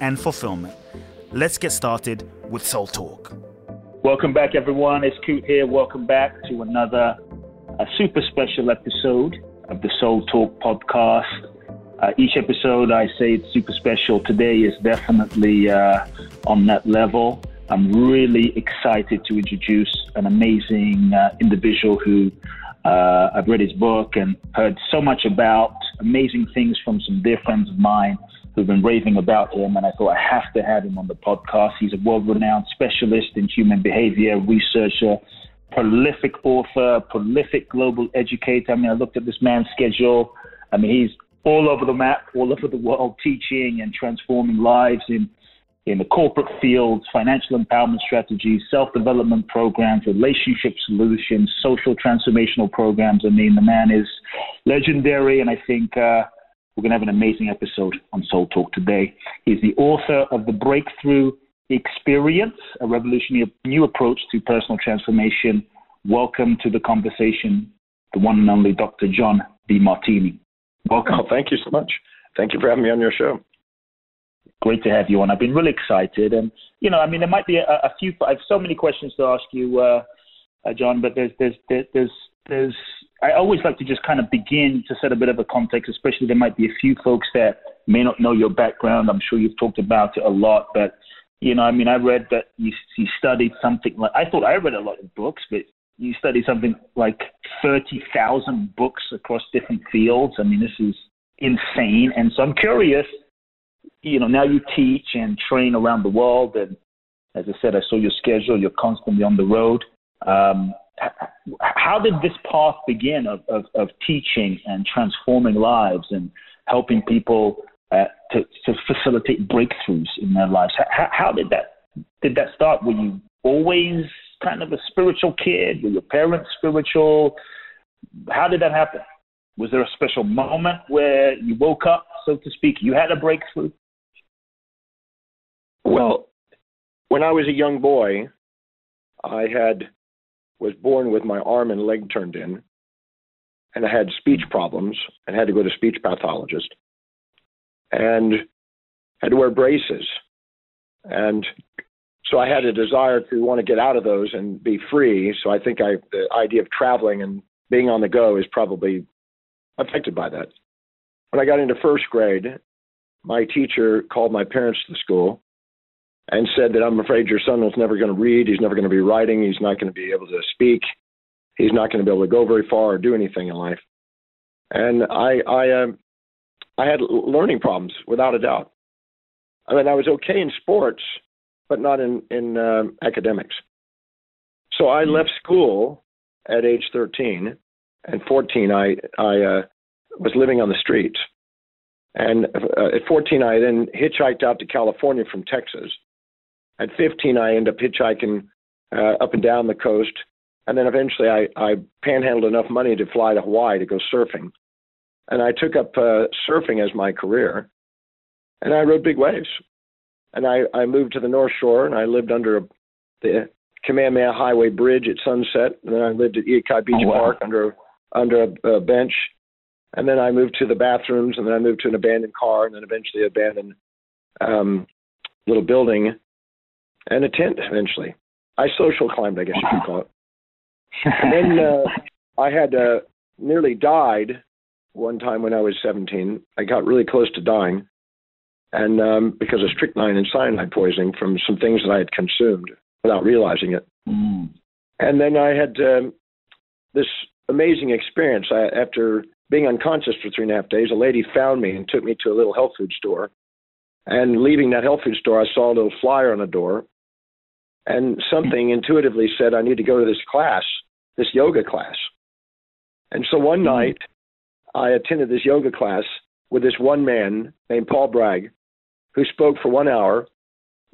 and fulfillment. Let's get started with Soul Talk. Welcome back, everyone. It's Coop here. Welcome back to another super special episode of the Soul Talk podcast. Each episode, I say it's super special. Today is definitely on that level. I'm really excited to introduce an amazing individual who I've read his book and heard so much about, amazing things from some dear friends of mine who've been raving about him, and I thought I have to have him on the podcast. He's a world-renowned specialist in human behavior, researcher, prolific author, prolific global educator. I mean, I looked at this man's schedule. I mean, he's all over the map, all over the world, teaching and transforming lives in the corporate field, financial empowerment strategies, self-development programs, relationship solutions, social transformational programs. I mean, the man is legendary, and I think we're going to have an amazing episode on Soul Talk today. He's the author of The Breakthrough Experience, a revolutionary new approach to personal transformation. Welcome to the conversation, the one and only Dr. John Demartini. Welcome. Oh, thank you so much. Thank you for having me on your show. Great to have you on. I've been really excited. And, you know, I mean, there might be a few, I have so many questions to ask you, John, but there's, I always like to just kind of begin to set a bit of a context, especially there might be a few folks that may not know your background. I'm sure you've talked about it a lot, but, you know, I mean, I read that you studied something like, I thought I read a lot of books, but you studied something like 30,000 books across different fields. I mean, this is insane. And so I'm curious, you know, now you teach and train around the world. And as I said, I saw your schedule. You're constantly on the road. How did this path begin of teaching and transforming lives and helping people to facilitate breakthroughs in their lives? How did that start? Were you always kind of a spiritual kid? Were your parents spiritual? How did that happen? Was there a special moment where you woke up, so to speak? You had a breakthrough? Well, when I was a young boy, I was born with my arm and leg turned in, and I had speech problems and had to go to speech pathologist and had to wear braces. And so I had a desire to want to get out of those and be free. So I think the idea of traveling and being on the go is probably affected by that. When I got into first grade, my teacher called my parents to the school and said that I'm afraid your son is never going to read. He's never going to be writing. He's not going to be able to speak. He's not going to be able to go very far or do anything in life. And I had learning problems without a doubt. I mean, I was okay in sports, but not in academics. So I left school at age 13 and 14. I was living on the streets. And at 14, I then hitchhiked out to California from Texas. At 15, I ended up hitchhiking up and down the coast. And then eventually I panhandled enough money to fly to Hawaii to go surfing. And I took up surfing as my career. And I rode big waves. And I moved to the North Shore, and I lived under the Kamehameha Highway bridge at sunset. And then I lived at Iekai Beach Park under a bench. And then I moved to the bathrooms, and then I moved to an abandoned car, and then eventually abandoned little building and a tent eventually. I social climbed, I guess you could call it. And then I had nearly died one time when I was 17. I got really close to dying, and because of strychnine and cyanide poisoning from some things that I had consumed without realizing it. Mm. And then I had this amazing experience. After being unconscious for 3.5 days, a lady found me and took me to a little health food store And leaving that health food store, I saw a little flyer on the door, and something intuitively said, I need to go to this class, this yoga class. And so one night, I attended this yoga class with this one man named Paul Bragg, who spoke for 1 hour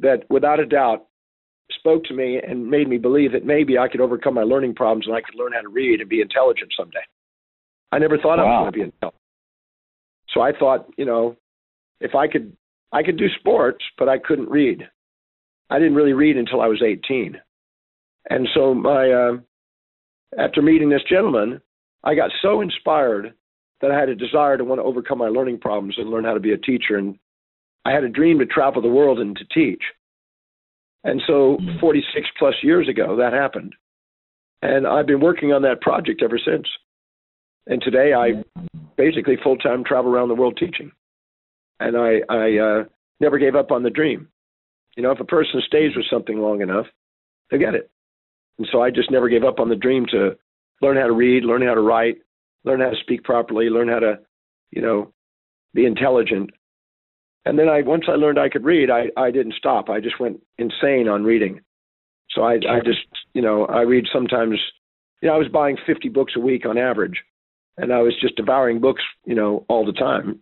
that, without a doubt, spoke to me and made me believe that maybe I could overcome my learning problems and I could learn how to read and be intelligent someday. I never thought I was going to be intelligent. So I thought, you know, if I could do sports, but I couldn't read. I didn't really read until I was 18. And so after meeting this gentleman, I got so inspired that I had a desire to want to overcome my learning problems and learn how to be a teacher. And I had a dream to travel the world and to teach. And so 46 plus years ago, that happened. And I've been working on that project ever since. And today I basically full-time travel around the world teaching. And I never gave up on the dream. You know, if a person stays with something long enough, they get it. And so I just never gave up on the dream to learn how to read, learn how to write, learn how to speak properly, learn how to, you know, be intelligent. And then once I learned I could read, I didn't stop. I just went insane on reading. So I just, you know, I read sometimes, you know, I was buying 50 books a week on average, and I was just devouring books, you know, all the time.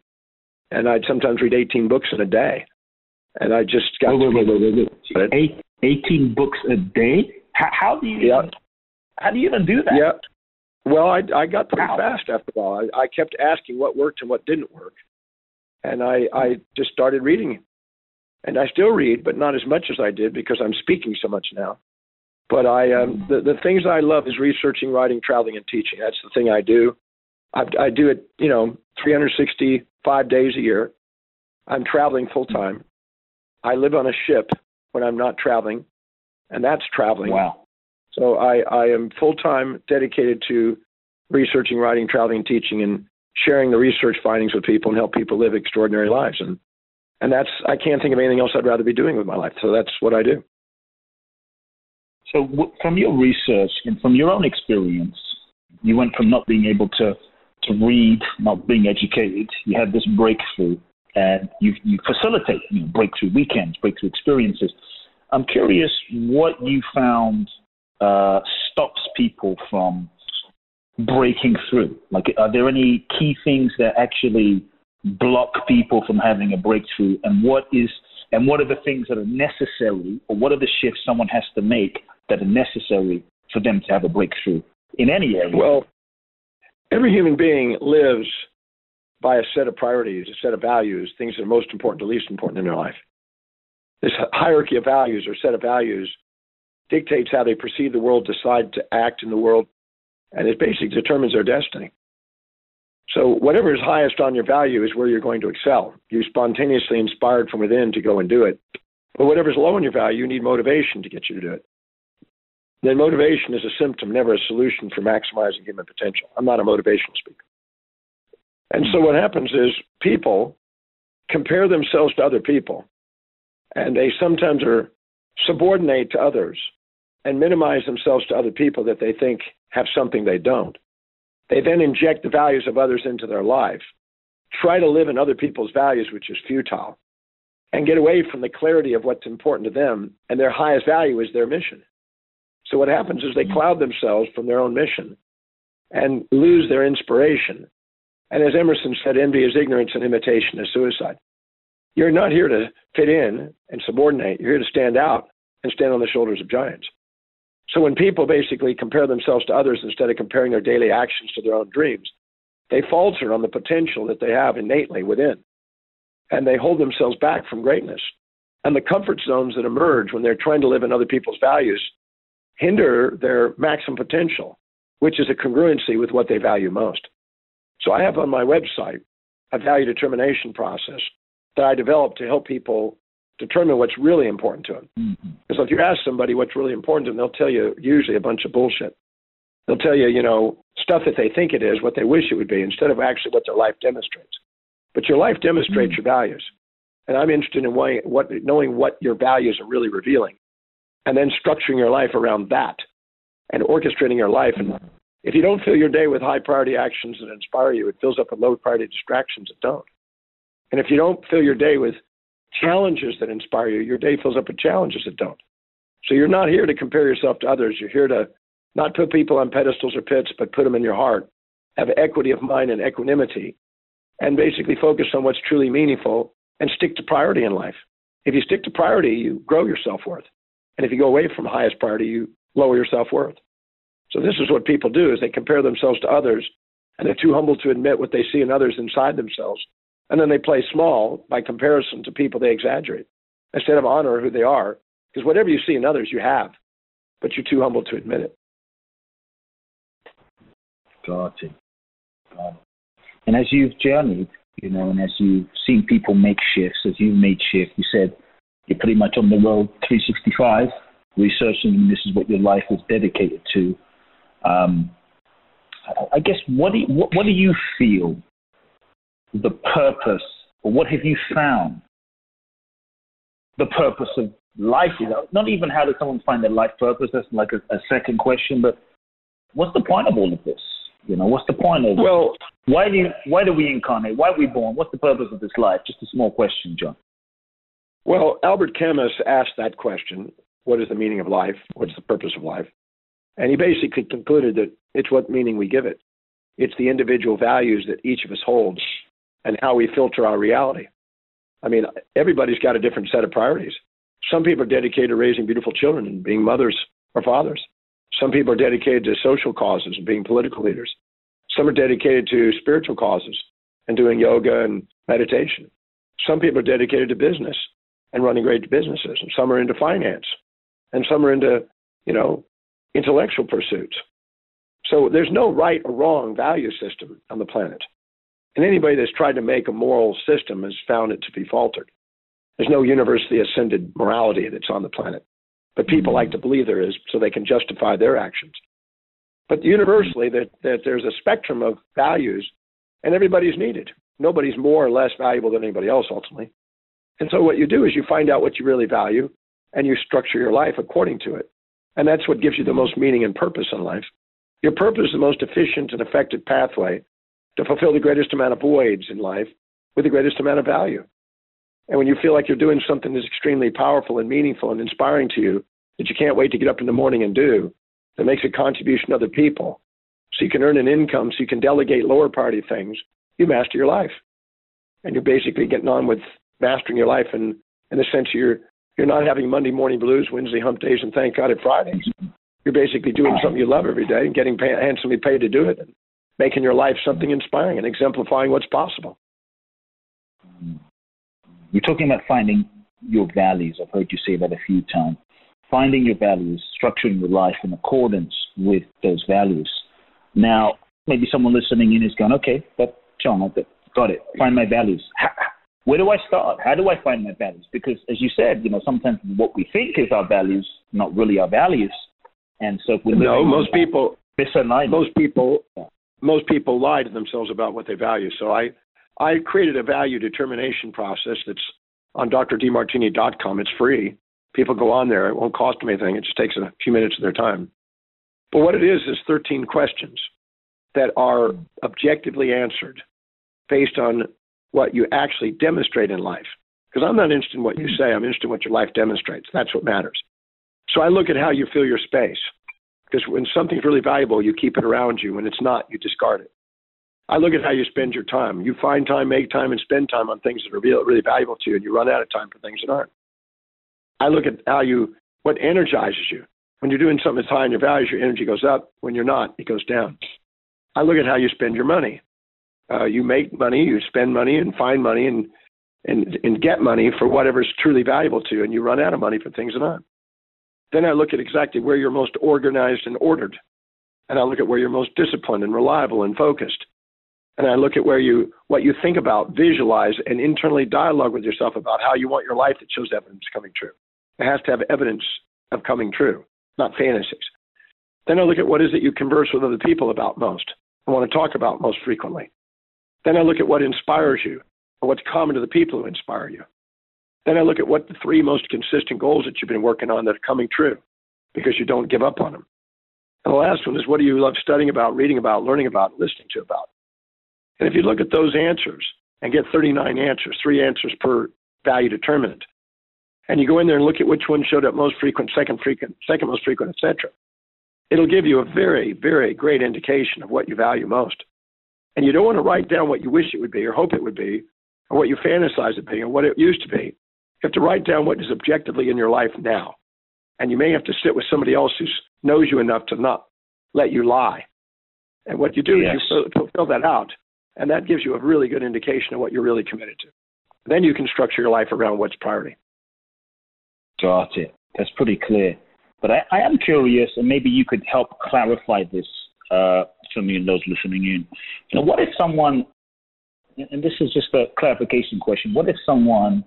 And I'd sometimes read 18 books in a day. And I just got wait. 18 books a day? How do you even do that? Yeah. Well, I got pretty fast after a while. I kept asking what worked and what didn't work. And I just started reading. And I still read, but not as much as I did because I'm speaking so much now. But the things I love is researching, writing, traveling, and teaching. That's the thing I do. I do it, you know, 365 days a year. I'm traveling full time. I live on a ship when I'm not traveling, and that's traveling. Wow. So I am full time dedicated to researching, writing, traveling, teaching, and sharing the research findings with people and help people live extraordinary lives. And that's, I can't think of anything else I'd rather be doing with my life. So that's what I do. So from your research and from your own experience, you went from not being able to read, not being educated. You had this breakthrough, and you facilitate, you know, breakthrough weekends, breakthrough experiences. I'm curious what you found stops people from breaking through. Like, are there any key things that actually block people from having a breakthrough? And what are the things that are necessary, or what are the shifts someone has to make that are necessary for them to have a breakthrough in any area? Well, every human being lives by a set of priorities, a set of values, things that are most important to least important in their life. This hierarchy of values or set of values dictates how they perceive the world, decide to act in the world, and it basically determines their destiny. So whatever is highest on your value is where you're going to excel. You're spontaneously inspired from within to go and do it. But whatever's low on your value, you need motivation to get you to do it. Then motivation is a symptom, never a solution for maximizing human potential. I'm not a motivational speaker. And so what happens is people compare themselves to other people, and they sometimes are subordinate to others and minimize themselves to other people that they think have something they don't. They then inject the values of others into their life, try to live in other people's values, which is futile, and get away from the clarity of what's important to them, and their highest value is their mission. So what happens is they cloud themselves from their own mission and lose their inspiration. And as Emerson said, envy is ignorance and imitation is suicide. You're not here to fit in and subordinate. You're here to stand out and stand on the shoulders of giants. So when people basically compare themselves to others instead of comparing their daily actions to their own dreams, they falter on the potential that they have innately within, and they hold themselves back from greatness. And the comfort zones that emerge when they're trying to live in other people's values hinder their maximum potential, which is a congruency with what they value most. So I have on my website a value determination process that I developed to help people determine what's really important to them. Because if you ask somebody what's really important to them, they'll tell you usually a bunch of bullshit. They'll tell you, you know, stuff that they think it is, what they wish it would be, instead of actually what their life demonstrates. But your life demonstrates your values. And I'm interested in knowing what your values are really revealing, and then structuring your life around that and orchestrating your life. And if you don't fill your day with high priority actions that inspire you, it fills up with low priority distractions that don't. And if you don't fill your day with challenges that inspire you. Your day fills up with challenges that don't. So you're not here to compare yourself to others. You're here to not put people on pedestals or pits, but put them in your heart. Have equity of mind and equanimity, and basically focus on what's truly meaningful and stick to priority in life. If you stick to priority, you grow your self-worth. And if you go away from highest priority, you lower your self-worth. So this is what people do, is they compare themselves to others, and they're too humble to admit what they see in others inside themselves. And then they play small by comparison to people they exaggerate, instead of honor who they are. Because whatever you see in others, you have, but you're too humble to admit it. Got it. And as you've journeyed, and as you've seen people make shifts, as you've made shifts, you said you're pretty much on the road 365, researching, this is what your life is dedicated to. I guess, what do you feel the purpose, or what have you found the purpose of life is? Not even how does someone find their life purpose, that's like a second question, but what's the point of all of this? What's the point of, well, why do we incarnate? Why are we born? What's the purpose of this life? Just a small question, John. Well, Albert Camus asked that question, what is the meaning of life? What's the purpose of life? And he basically concluded that it's what meaning we give it. It's the individual values that each of us holds and how we filter our reality. I mean, everybody's got a different set of priorities. Some people are dedicated to raising beautiful children and being mothers or fathers. Some people are dedicated to social causes and being political leaders. Some are dedicated to spiritual causes and doing yoga and meditation. Some people are dedicated to business and running great businesses. And some are into finance. And some are into, intellectual pursuits. So there's no right or wrong value system on the planet. And anybody that's tried to make a moral system has found it to be faltered. There's no universally ascended morality that's on the planet. But people like to believe there is, so they can justify their actions. But universally, that there's a spectrum of values, and everybody's needed. Nobody's more or less valuable than anybody else, ultimately. And so what you do is you find out what you really value, and you structure your life according to it. And that's what gives you the most meaning and purpose in life. Your purpose is the most efficient and effective pathway to fulfill the greatest amount of voids in life with the greatest amount of value. And when you feel like you're doing something that's extremely powerful and meaningful and inspiring to you, that you can't wait to get up in the morning and do, that makes a contribution to other people, so you can earn an income, so you can delegate lower priority things, you master your life. And you're basically getting on with mastering your life, and in the sense you're not having Monday morning blues, Wednesday hump days, and thank God at Fridays. You're basically doing something you love every day and getting handsomely paid to do it, and making your life something inspiring and exemplifying what's possible. You're talking about finding your values. I've heard you say that a few times. Finding your values, structuring your life in accordance with those values. Now, maybe someone listening in is going, okay, but John, I've got it. Find my values. Where do I start? How do I find my values? Because as you said, sometimes what we think is our values, not really our values. And so if we're most people lie to themselves about what they value. So I created a value determination process that's on drdemartini.com. It's free. People go on there. It won't cost them anything. It just takes a few minutes of their time. But what it is 13 questions that are objectively answered based on what you actually demonstrate in life. Because I'm not interested in what you say. I'm interested in what your life demonstrates. That's what matters. So I look at how you fill your space. Because when something's really valuable, you keep it around you. When it's not, you discard it. I look at how you spend your time. You find time, make time, and spend time on things that are really valuable to you, and you run out of time for things that aren't. I look at what energizes you. When you're doing something that's high in your values, your energy goes up. When you're not, it goes down. I look at how you spend your money. You make money, you spend money, and find money, and get money for whatever's truly valuable to you, and you run out of money for things that aren't. Then I look at exactly where you're most organized and ordered, and I look at where you're most disciplined and reliable and focused. And I look at what you think about, visualize, and internally dialogue with yourself about how you want your life that shows evidence coming true. It has to have evidence of coming true, not fantasies. Then I look at what is it you converse with other people about most and want to talk about most frequently. Then I look at what inspires you and what's common to the people who inspire you. Then I look at what the three most consistent goals that you've been working on that are coming true because you don't give up on them. And the last one is what do you love studying about, reading about, learning about, listening to about. And if you look at those answers and get 39 answers, 3 answers per value determinant. And you go in there and look at which one showed up most frequent, second most frequent, et cetera. It'll give you a very, very great indication of what you value most. And you don't want to write down what you wish it would be or hope it would be or what you fantasize it being or what it used to be. You have to write down what is objectively in your life now. And you may have to sit with somebody else who knows you enough to not let you lie. And what you do is you fulfill that out. And that gives you a really good indication of what you're really committed to. And then you can structure your life around what's priority. Got it. That's pretty clear. But I am curious, and maybe you could help clarify this for me and those listening in. You know, what if someone, and this is just a clarification question, what if someone,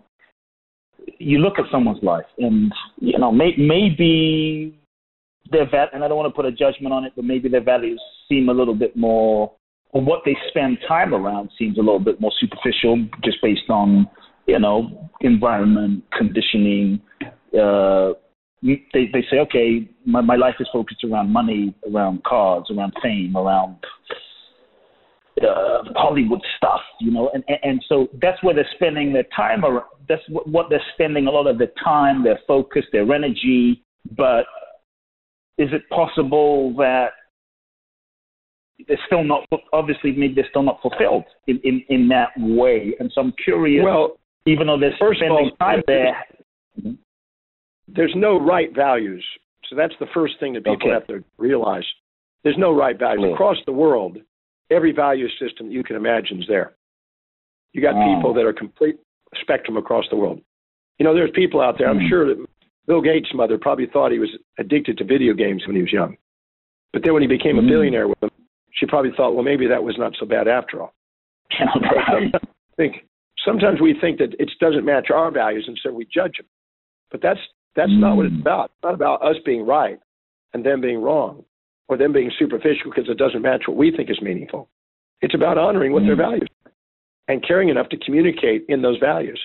you look at someone's life and, you know, maybe their values, and I don't want to put a judgment on it, but maybe their values seem a little bit more, or what they spend time around seems a little bit more superficial just based on, you know, environment, conditioning. They say, okay, my life is focused around money, around cars, around fame, around Hollywood stuff, you know, and so that's where they're spending their time. That's what they're spending a lot of their time, their focus, their energy. But is it possible that they're still not, obviously maybe they're still not fulfilled in that way? And so I'm curious, well, even though they're spending time there. There's no right values. So that's the first thing that people have to realize. There's no right values. Yeah. Across the world, every value system that you can imagine is there. You got people that are complete spectrum across the world. You know, there's people out there, I'm sure that Bill Gates' mother probably thought he was addicted to video games when he was young. But then when he became a billionaire with them, she probably thought, well, maybe that was not so bad after all. Sometimes we think that it doesn't match our values, and so we judge them. But that's not what it's about. It's not about us being right and them being wrong or them being superficial because it doesn't match what we think is meaningful. It's about honoring what their values are and caring enough to communicate in those values.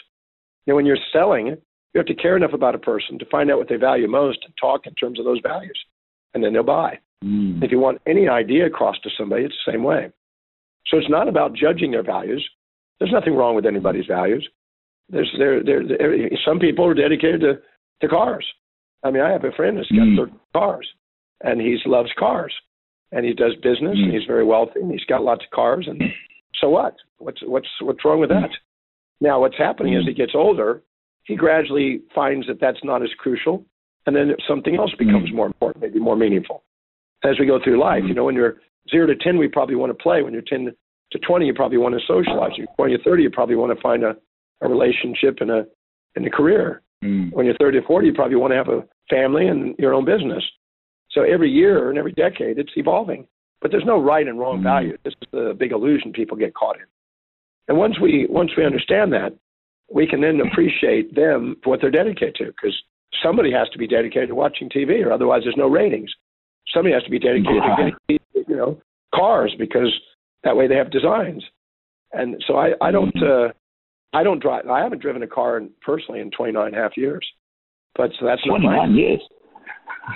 Now, when you're selling, you have to care enough about a person to find out what they value most and talk in terms of those values, and then they'll buy. If you want any idea across to somebody, it's the same way. So it's not about judging their values. There's nothing wrong with anybody's values. Some people are dedicated to cars. I mean, I have a friend that's got 30 cars, and he loves cars, and he does business, and he's very wealthy, and he's got lots of cars. And so what? What's wrong with that? Now, what's happening as he gets older, he gradually finds that that's not as crucial, and then something else becomes more important, maybe more meaningful. As we go through life, you know, when you're 0 to 10, we probably want to play. When you're 10 to 20, you probably want to socialize. When you're 20 to 30, you probably want to find a relationship and a career. When you're 30 to 40, you probably want to have a family and your own business. So every year and every decade, it's evolving. But there's no right and wrong value. This is the big illusion people get caught in. And once we understand that, we can then appreciate them for what they're dedicated to, because somebody has to be dedicated to watching TV, or otherwise there's no ratings. Somebody has to be dedicated to getting, you know, cars, because that way they have designs. And so I don't drive. I haven't driven a car personally in 29 and a half years. But so that's not 29 years.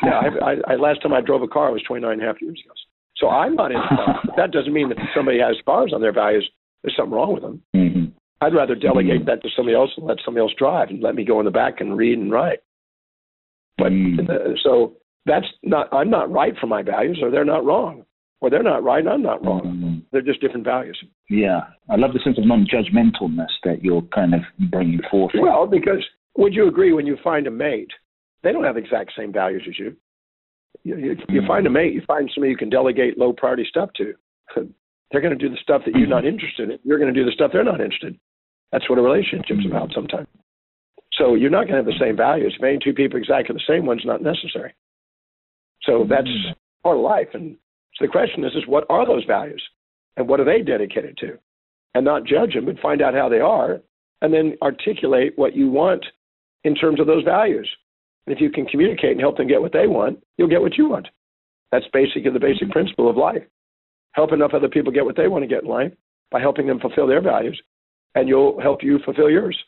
Yeah, I last time I drove a car was 29 and a half years ago. So I'm not into that. That doesn't mean that if somebody has cars on their values, there's something wrong with them. I'd rather delegate that to somebody else and let somebody else drive and let me go in the back and read and write. But so that's not. I'm not right for my values, or they're not wrong, or they're not right and I'm not wrong. They're just different values. Yeah. I love the sense of non-judgmentalness that you're kind of bringing forth. Well, because would you agree, when you find a mate, they don't have exact same values as you. You find a mate, you find somebody you can delegate low priority stuff to. They're going to do the stuff that you're not interested in. You're going to do the stuff they're not interested in. That's what a relationship's about sometimes. So you're not going to have the same values. If any two people exactly the same, one's not necessary. So that's part of life. And so the question is what are those values? And what are they dedicated to? And not judge them, but find out how they are, and then articulate what you want in terms of those values. And if you can communicate and help them get what they want, you'll get what you want. That's basically the basic principle of life. Help enough other people get what they want to get in life by helping them fulfill their values, and you'll help you fulfill yours.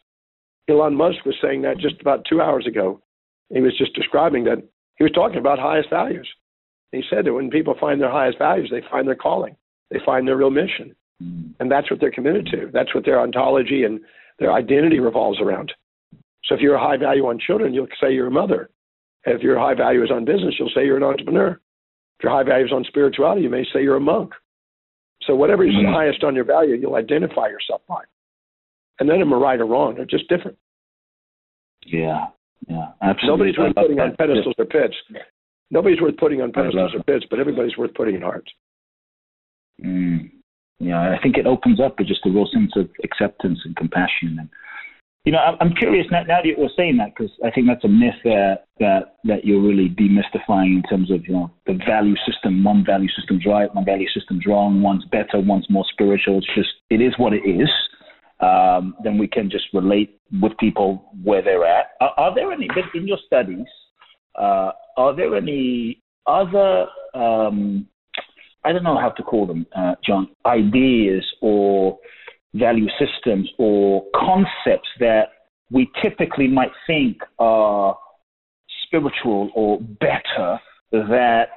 Elon Musk was saying that just about 2 hours ago. He was just describing that. He was talking about highest values. He said that when people find their highest values, they find their calling. They find their real mission, and that's what they're committed to. That's what their ontology and their identity revolves around. So if you're a high value on children, you'll say you're a mother. If your high value is on business, you'll say you're an entrepreneur. If your high value is on spirituality, you may say you're a monk. So whatever is highest on your value, you'll identify yourself by. And none of them are right or wrong. They're just different. Yeah, yeah, absolutely. Nobody's worth putting on pedestals or pits. Nobody's worth putting on pedestals or pits, but everybody's worth putting in hearts. Yeah, I think it opens up just a real sense of acceptance and compassion. And you know, I'm curious now that you're saying that, because I think that's a myth that you're really demystifying in terms of, you know, the value system. One value system's right, one value system's wrong. One's better, one's more spiritual. It's just, it is what it is. Then we can just relate with people where they're at. Are there any, in your studies, are there any other, I don't know how to call them, John, ideas or value systems or concepts that we typically might think are spiritual or better that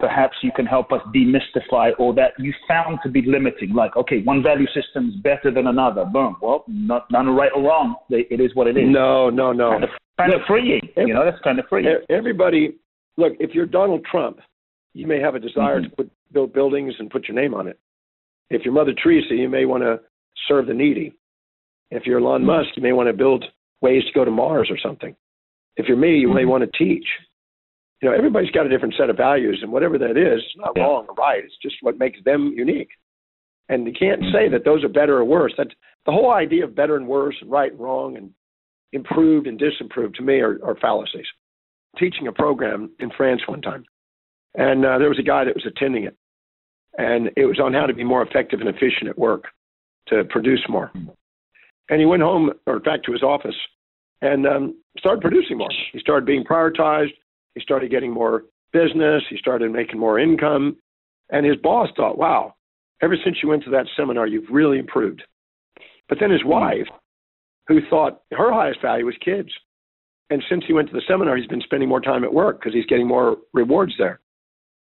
perhaps you can help us demystify, or that you found to be limiting? Like, okay, one value system is better than another. Boom. Well, none right or wrong. It is what it is. No. Kind of freeing. That's kind of freeing. Everybody, look, if you're Donald Trump, you may have a desire to build buildings and put your name on it. If you're Mother Teresa, you may want to serve the needy. If you're Elon Musk, you may want to build ways to go to Mars or something. If you're me, you may want to teach. You know, everybody's got a different set of values, and whatever that is, it's not wrong or right. It's just what makes them unique. And you can't say that those are better or worse. That's the whole idea of better and worse and right and wrong and improved and disimproved, to me, are fallacies. Teaching a program in France one time, and there was a guy that was attending it. And it was on how to be more effective and efficient at work, to produce more. And he went home, or back to his office, and started producing more. He started being prioritized. He started getting more business. He started making more income. And his boss thought, wow, ever since you went to that seminar, you've really improved. But then his wife, who thought her highest value was kids. And since he went to the seminar, he's been spending more time at work because he's getting more rewards there.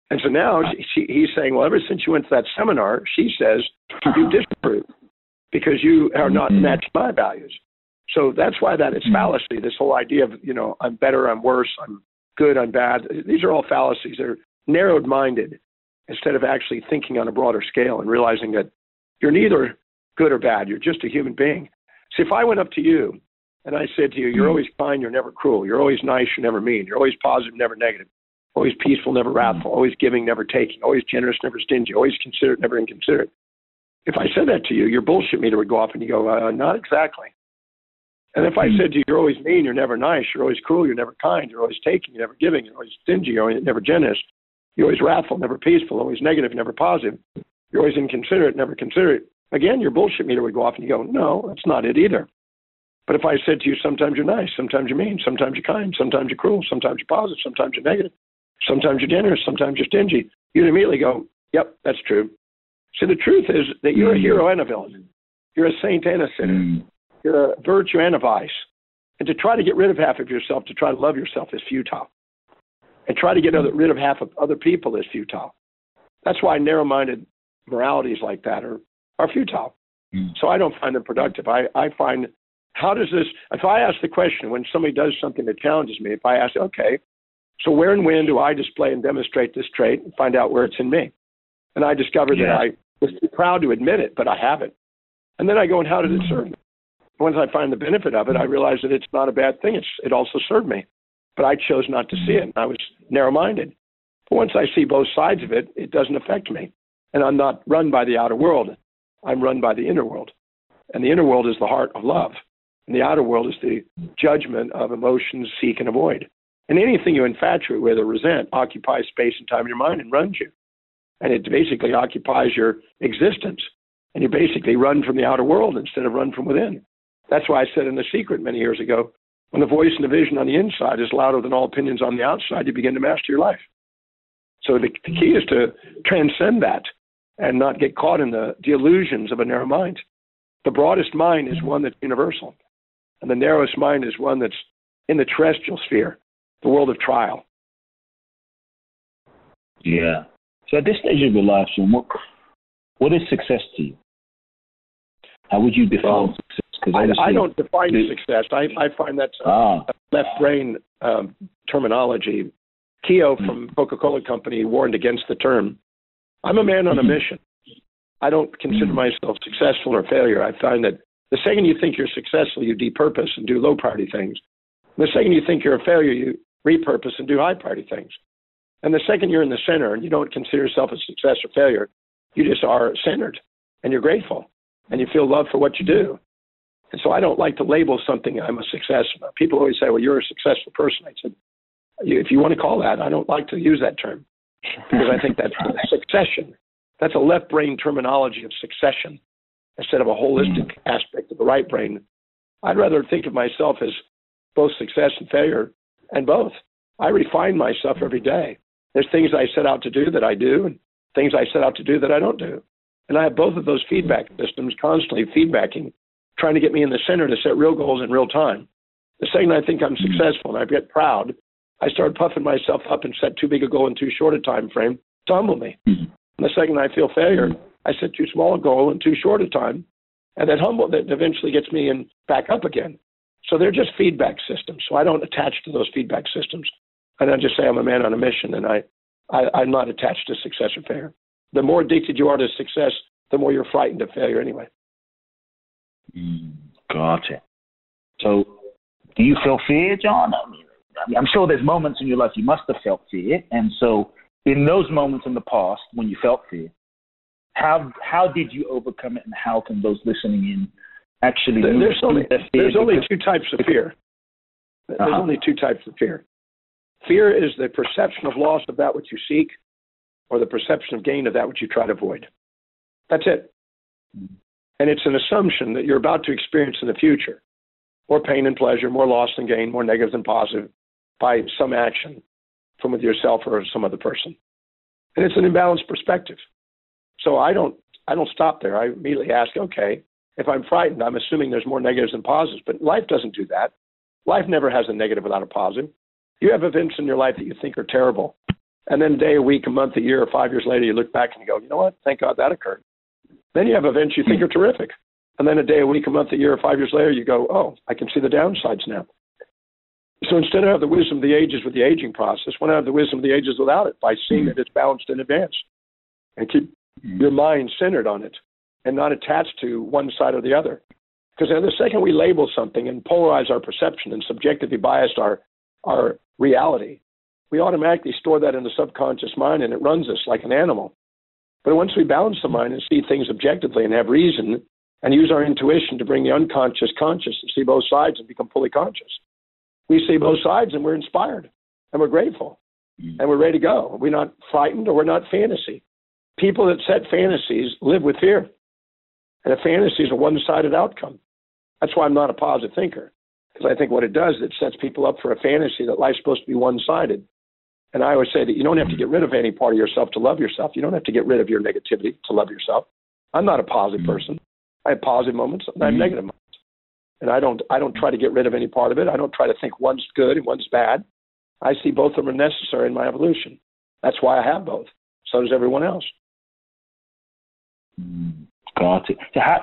And so now he's saying, well, ever since you went to that seminar, she says, you disapproved because you are not matched my values. So that's why that is fallacy, this whole idea of, you know, I'm better, I'm worse, I'm good, I'm bad. These are all fallacies. They're narrowed-minded instead of actually thinking on a broader scale and realizing that you're neither good or bad. You're just a human being. So if I went up to you and I said to you, you're always kind, you're never cruel, you're always nice, you're never mean, you're always positive, never negative, always peaceful, never wrathful, always giving, never taking, always generous, never stingy, always considerate, never inconsiderate. If I said that to you, your bullshit meter would go off and you go, not exactly. And if I said to you, you're always mean, you're never nice, you're always cruel, you're never kind, you're always taking, you're never giving, you're always stingy, you're always never generous, you're always wrathful, never peaceful, always negative, never positive, you're always inconsiderate, never considerate. Again, your bullshit meter would go off and you go, no, that's not it either. But if I said to you, sometimes you're nice, sometimes you're mean, sometimes you're kind, sometimes you're cruel, sometimes you're positive, sometimes you're negative, sometimes you're generous, sometimes you're stingy, you'd immediately go, yep, that's true. So the truth is that you're a hero and a villain. You're a saint and a sinner. You're a virtue and a vice. And to try to get rid of half of yourself, to try to love yourself, is futile. And try to get rid of half of other people is futile. That's why narrow-minded moralities like that are futile. So I don't find them productive. I find, how does this, if I ask the question when somebody does something that challenges me, if I ask, okay, so where and when do I display and demonstrate this trait and find out where it's in me? And I discovered that I was too proud to admit it, but I haven't. And then I go, and how did it serve me? Once I find the benefit of it, I realize that it's not a bad thing. It also served me. But I chose not to see it, and I was narrow-minded. But once I see both sides of it, it doesn't affect me. And I'm not run by the outer world. I'm run by the inner world. And the inner world is the heart of love. And the outer world is the judgment of emotions, seek, and avoid. And anything you infatuate with or resent occupies space and time in your mind and runs you. And it basically occupies your existence. And you basically run from the outer world instead of run from within. That's why I said in The Secret many years ago, when the voice and the vision on the inside is louder than all opinions on the outside, you begin to master your life. So the key is to transcend that and not get caught in the delusions of a narrow mind. The broadest mind is one that's universal. And the narrowest mind is one that's in the terrestrial sphere, the world of trial. Yeah. So at this stage of your life, John, what is success to you? How would you define success? I don't define success. I find that left-brain terminology. Keogh from Coca-Cola Company warned against the term. I'm a man on a mission. I don't consider myself successful or failure. I find that the second you think you're successful, you depurpose and do low-priority things. The second you think you're a failure, you repurpose and do high-priority things. And the second you're in the center and you don't consider yourself a success or failure, you just are centered and you're grateful and you feel love for what you do. And so I don't like to label something I'm a success. People always say, well, you're a successful person. I said, if you want to call that, I don't like to use that term because I think that's succession. That's a left brain terminology of succession instead of a holistic aspect of the right brain. I'd rather think of myself as both success and failure and both. I refine myself every day. There's things I set out to do that I do and things I set out to do that I don't do. And I have both of those feedback systems constantly feedbacking, trying to get me in the center to set real goals in real time. The second I think I'm successful and I get proud, I start puffing myself up and set too big a goal in too short a time frame to humble me. And the second I feel failure, I set too small a goal in too short a time, and that eventually gets me in back up again. So they're just feedback systems. So I don't attach to those feedback systems. And I just say I'm a man on a mission, and I'm not attached to success or failure. The more addicted you are to success, the more you're frightened of failure anyway. Gotcha. So do you feel fear, John? I mean, I'm sure there's moments in your life you must have felt fear. And so in those moments in the past when you felt fear, how did you overcome it, and how can those listening in actually... There's only two types of fear. There's only two types of fear. Fear is the perception of loss of that which you seek or the perception of gain of that which you try to avoid. That's it. And it's an assumption that you're about to experience in the future more pain and pleasure, more loss than gain, more negative than positive by some action from with yourself or some other person. And it's an imbalanced perspective. So I don't stop there. I immediately ask, okay, if I'm frightened, I'm assuming there's more negatives than positives, but life doesn't do that. Life never has a negative without a positive. You have events in your life that you think are terrible. And then a day, a week, a month, a year, or 5 years later, you look back and you go, you know what? Thank God that occurred. Then you have events you think are terrific. And then a day, a week, a month, a year, or 5 years later, you go, oh, I can see the downsides now. So instead of the wisdom of the ages with the aging process, why not have the wisdom of the ages without it by seeing that it's balanced in advance and keep your mind centered on it and not attached to one side or the other. Because the second we label something and polarize our perception and subjectively bias our reality, we automatically store that in the subconscious mind and it runs us like an animal. But once we balance the mind and see things objectively and have reason and use our intuition to bring the unconscious conscious and see both sides and become fully conscious, we see both sides and we're inspired and we're grateful and we're ready to go. We're not frightened or we're not fantasy. People that set fantasies live with fear. And a fantasy is a one-sided outcome. That's why I'm not a positive thinker, because I think what it does is it sets people up for a fantasy that life's supposed to be one-sided. And I always say that you don't have to get rid of any part of yourself to love yourself. You don't have to get rid of your negativity to love yourself. I'm not a positive person. I have positive moments and I have negative moments. And I don't try to get rid of any part of it. I don't try to think one's good and one's bad. I see both of them are necessary in my evolution. That's why I have both. So does everyone else. Got it.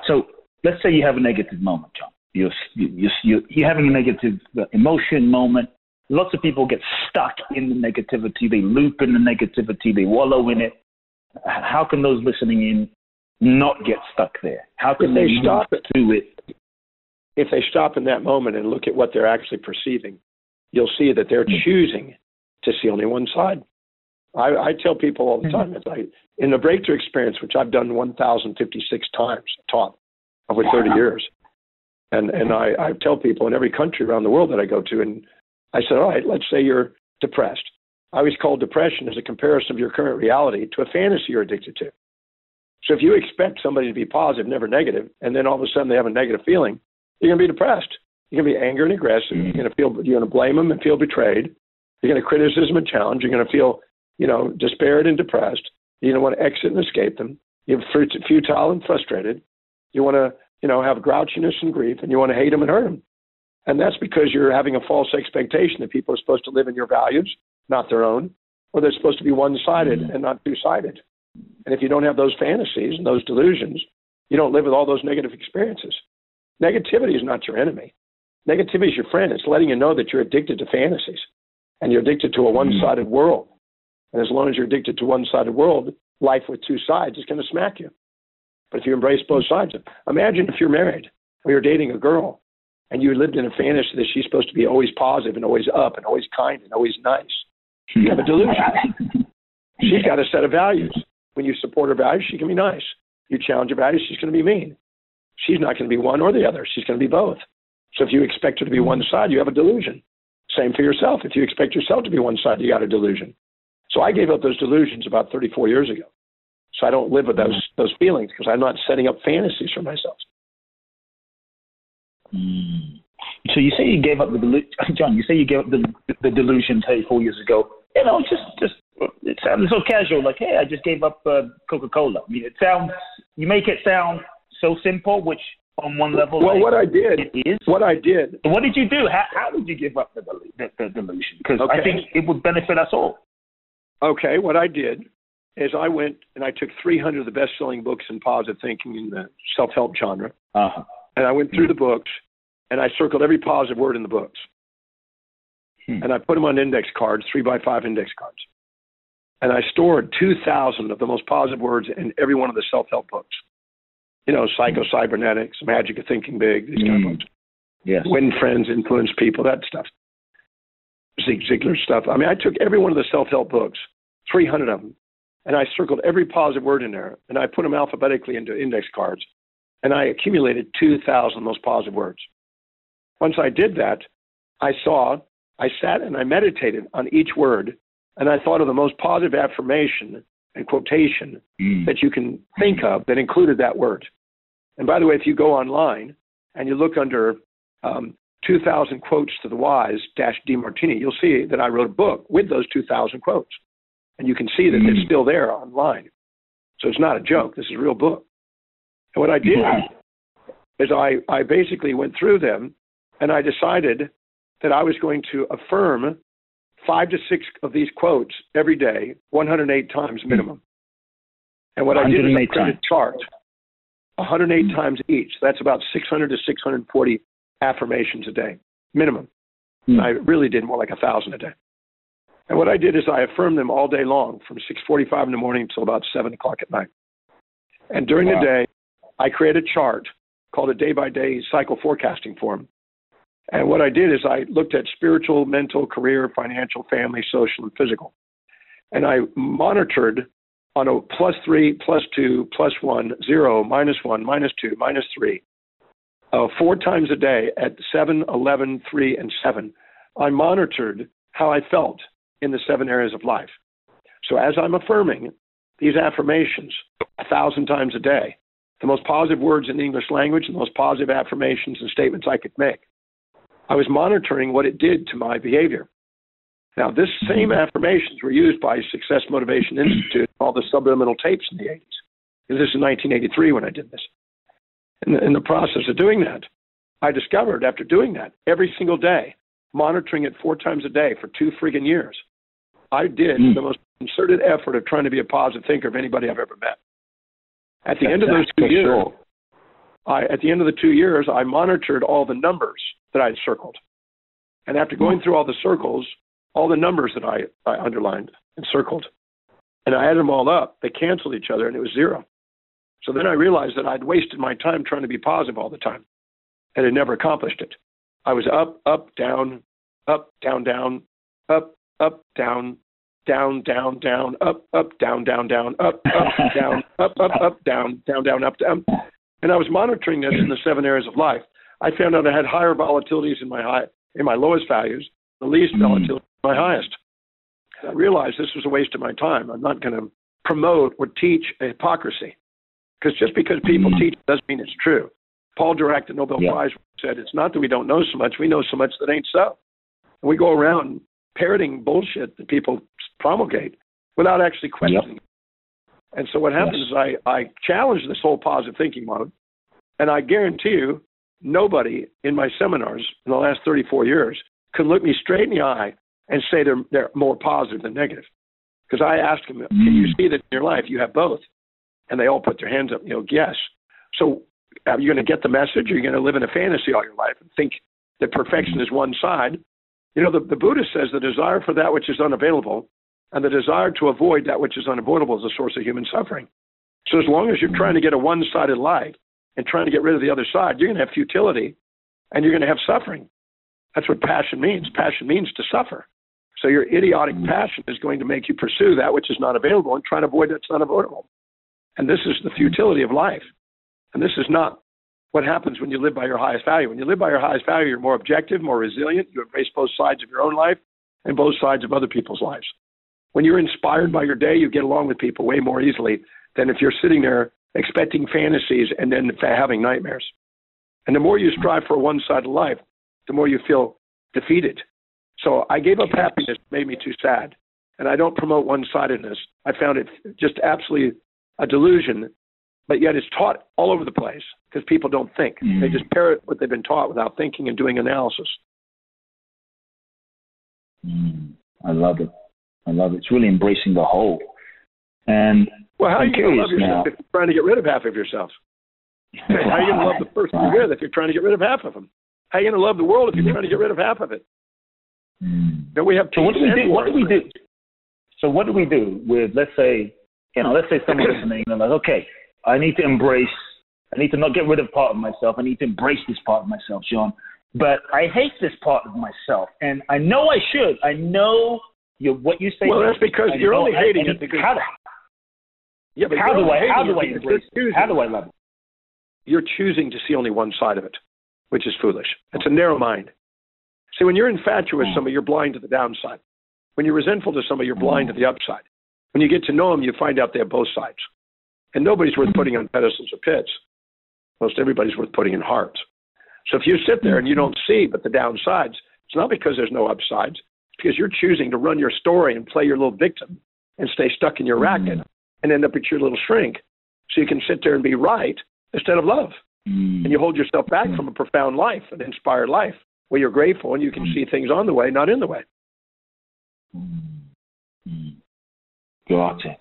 So let's say you have a negative moment, John. You're having a negative emotion moment. Lots of people get stuck in the negativity. They loop in the negativity. They wallow in it. How can those listening in not get stuck there? How can they stop it? If they stop in that moment and look at what they're actually perceiving, you'll see that they're choosing to see only one side. I tell people all the time, in the breakthrough experience, which I've done 1,056 times, taught over 30 years, and I tell people in every country around the world that I go to, and I said, all right, let's say you're depressed. I always call depression as a comparison of your current reality to a fantasy you're addicted to. So if you expect somebody to be positive, never negative, and then all of a sudden they have a negative feeling, you're going to be depressed. You're going to be angry and aggressive. You're going to blame them and feel betrayed. You're going to criticism and challenge. You're going to feel, despaired and depressed. You don't want to exit and escape them. You're futile and frustrated. You want to, have grouchiness and grief, and you want to hate them and hurt them. And that's because you're having a false expectation that people are supposed to live in your values, not their own, or they're supposed to be one-sided and not two-sided. And if you don't have those fantasies and those delusions, You don't live with all those negative experiences. Negativity is not your enemy. Negativity is your friend. It's letting you know that you're addicted to fantasies and you're addicted to a one-sided world. And as long as you're addicted to one-sided world, life with two sides is going to smack you. But if you embrace both sides, imagine if you're married or you're dating a girl and you lived in a fantasy that she's supposed to be always positive and always up and always kind and always nice. You have a delusion. She's got a set of values. When you support her values, she can be nice. You challenge her values, she's going to be mean. She's not going to be one or the other. She's going to be both. So if you expect her to be one side, you have a delusion. Same for yourself. If you expect yourself to be one side, you got a delusion. So I gave up those delusions about 34 years ago. So I don't live with those feelings because I'm not setting up fantasies for myself. So you say you gave up the delusion, John. You say you gave up the delusion 34 years ago. You know, just it sounds so casual, like, hey, I just gave up Coca-Cola. I mean, it sounds, you make it sound so simple, which on one level, well, like, what I did. What did you do? How did you give up the delusion? Because I think it would benefit us all. Okay, what I did is I went and I took 300 of the best-selling books in positive thinking in the self-help genre, and I went through the books, and I circled every positive word in the books. And I put them on index cards, 3x5 index cards. And I stored 2,000 of the most positive words in every one of the self-help books. You know, Psycho-Cybernetics, Magic of Thinking Big, these kind of books. Yes. Win Friends, Influence People, that stuff. Zig Ziglar stuff. I mean, I took every one of the self-help books, 300 of them, and I circled every positive word in there, and I put them alphabetically into index cards, and I accumulated 2,000 most positive words. Once I did that, I sat and I meditated on each word, and I thought of the most positive affirmation and quotation that you can think of that included that word. And by the way, if you go online and you look under 2000 Quotes to the Wise Demartini, you'll see that I wrote a book with those 2,000 quotes. And you can see that it's still there online. So it's not a joke. This is a real book. And what I did is I basically went through them, and I decided that I was going to affirm 5 to 6 of these quotes every day, 108 times minimum. And what I did is I created a chart, 108 times each. That's about 600 to 640 affirmations a day, minimum. And I really did more like 1,000 a day. And what I did is I affirmed them all day long from 6:45 in the morning until about 7 o'clock at night. And during the day, I created a chart called a day-by-day cycle forecasting form. And what I did is I looked at spiritual, mental, career, financial, family, social, and physical. And I monitored on a +3, +2, +1, 0, -1, -2, -3, 4 times a day at 7, 11, 3, and 7. I monitored how I felt in the 7 areas of life. So as I'm affirming these affirmations 1,000 times a day, the most positive words in the English language and the most positive affirmations and statements I could make, I was monitoring what it did to my behavior. Now, this same affirmations were used by Success Motivation Institute, all the subliminal tapes in the 80s. This is 1983 when I did this. In the process of doing that, I discovered after doing that, every single day, monitoring it 4 times a day for 2 friggin' years, I did the most concerted effort of trying to be a positive thinker of anybody I've ever met. At the end of those 2 years, I monitored all the numbers that I had circled. And after going through all the circles, all the numbers that I underlined and circled, and I added them all up, they canceled each other, and it was 0. So then I realized that I'd wasted my time trying to be positive all the time, and had never accomplished it. I was up, down, up, down, down, up, down, down, down, up, up, down, down, down, up, up, down, down, down, up, up, down. And I was monitoring this in the 7 areas of life. I found out I had higher volatilities in my lowest values, the least volatility in my highest. And I realized this was a waste of my time. I'm not going to promote or teach a hypocrisy, because just because people teach doesn't mean it's true. Paul Dirac, the Nobel Prize, said, it's not that we don't know so much, we know so much that ain't so. And we go around parroting bullshit that people promulgate without actually questioning it. And so what happens is I challenged this whole positive thinking mode, and I guarantee you, nobody in my seminars in the last 34 years can look me straight in the eye and say they're more positive than negative. Because I asked them, can you see that in your life you have both? And they all put their hands up and go, yes. So are you going to get the message? Or are you going to live in a fantasy all your life and think that perfection is one side? You know, the Buddha says the desire for that which is unavailable and the desire to avoid that which is unavoidable is a source of human suffering. So as long as you're trying to get a one-sided life and trying to get rid of the other side, you're going to have futility and you're going to have suffering. That's what passion means. Passion means to suffer. So your idiotic passion is going to make you pursue that which is not available and try to avoid that's not avoidable. And this is the futility of life. And this is not what happens when you live by your highest value. When you live by your highest value, you're more objective, more resilient. You embrace both sides of your own life and both sides of other people's lives. When you're inspired by your day, you get along with people way more easily than if you're sitting there expecting fantasies and then having nightmares. And the more you strive for a one-sided life, the more you feel defeated. So I gave up happiness, made me too sad. And I don't promote one-sidedness. I found it just absolutely a delusion, but yet it's taught all over the place because people don't think. Mm-hmm. They just parrot what they've been taught without thinking and doing analysis. I love it. I love it. It's really embracing the whole. And well, how are you going to love yourself now if you're trying to get rid of half of yourself? How are you going to love the person you're with if you're trying to get rid of half of them? How are you going to love the world if you're trying to get rid of half of it? Then we have so what do we do? What do we do? So what do we do with, let's say, you know, let's say someone listening and they're like, okay, I need to embrace, I need to not get rid of part of myself. I need to embrace this part of myself, John. But I hate this part of myself. And I know I should. I know what you say. Well, that's because you're only hating it. How do I embrace it? How do I love it? You're choosing to see only one side of it, which is foolish. It's a narrow mind. See, when you're infatuated with somebody, you're blind to the downside. When you're resentful to somebody, you're blind to the upside. When you get to know them, you find out they have both sides. And nobody's worth putting on pedestals or pits. Most everybody's worth putting in hearts. So if you sit there and you don't see but the downsides, it's not because there's no upsides. It's because you're choosing to run your story and play your little victim and stay stuck in your racket and end up at your little shrink. So you can sit there and be right instead of love. And you hold yourself back from a profound life, an inspired life, where you're grateful and you can see things on the way, not in the way. Gotcha.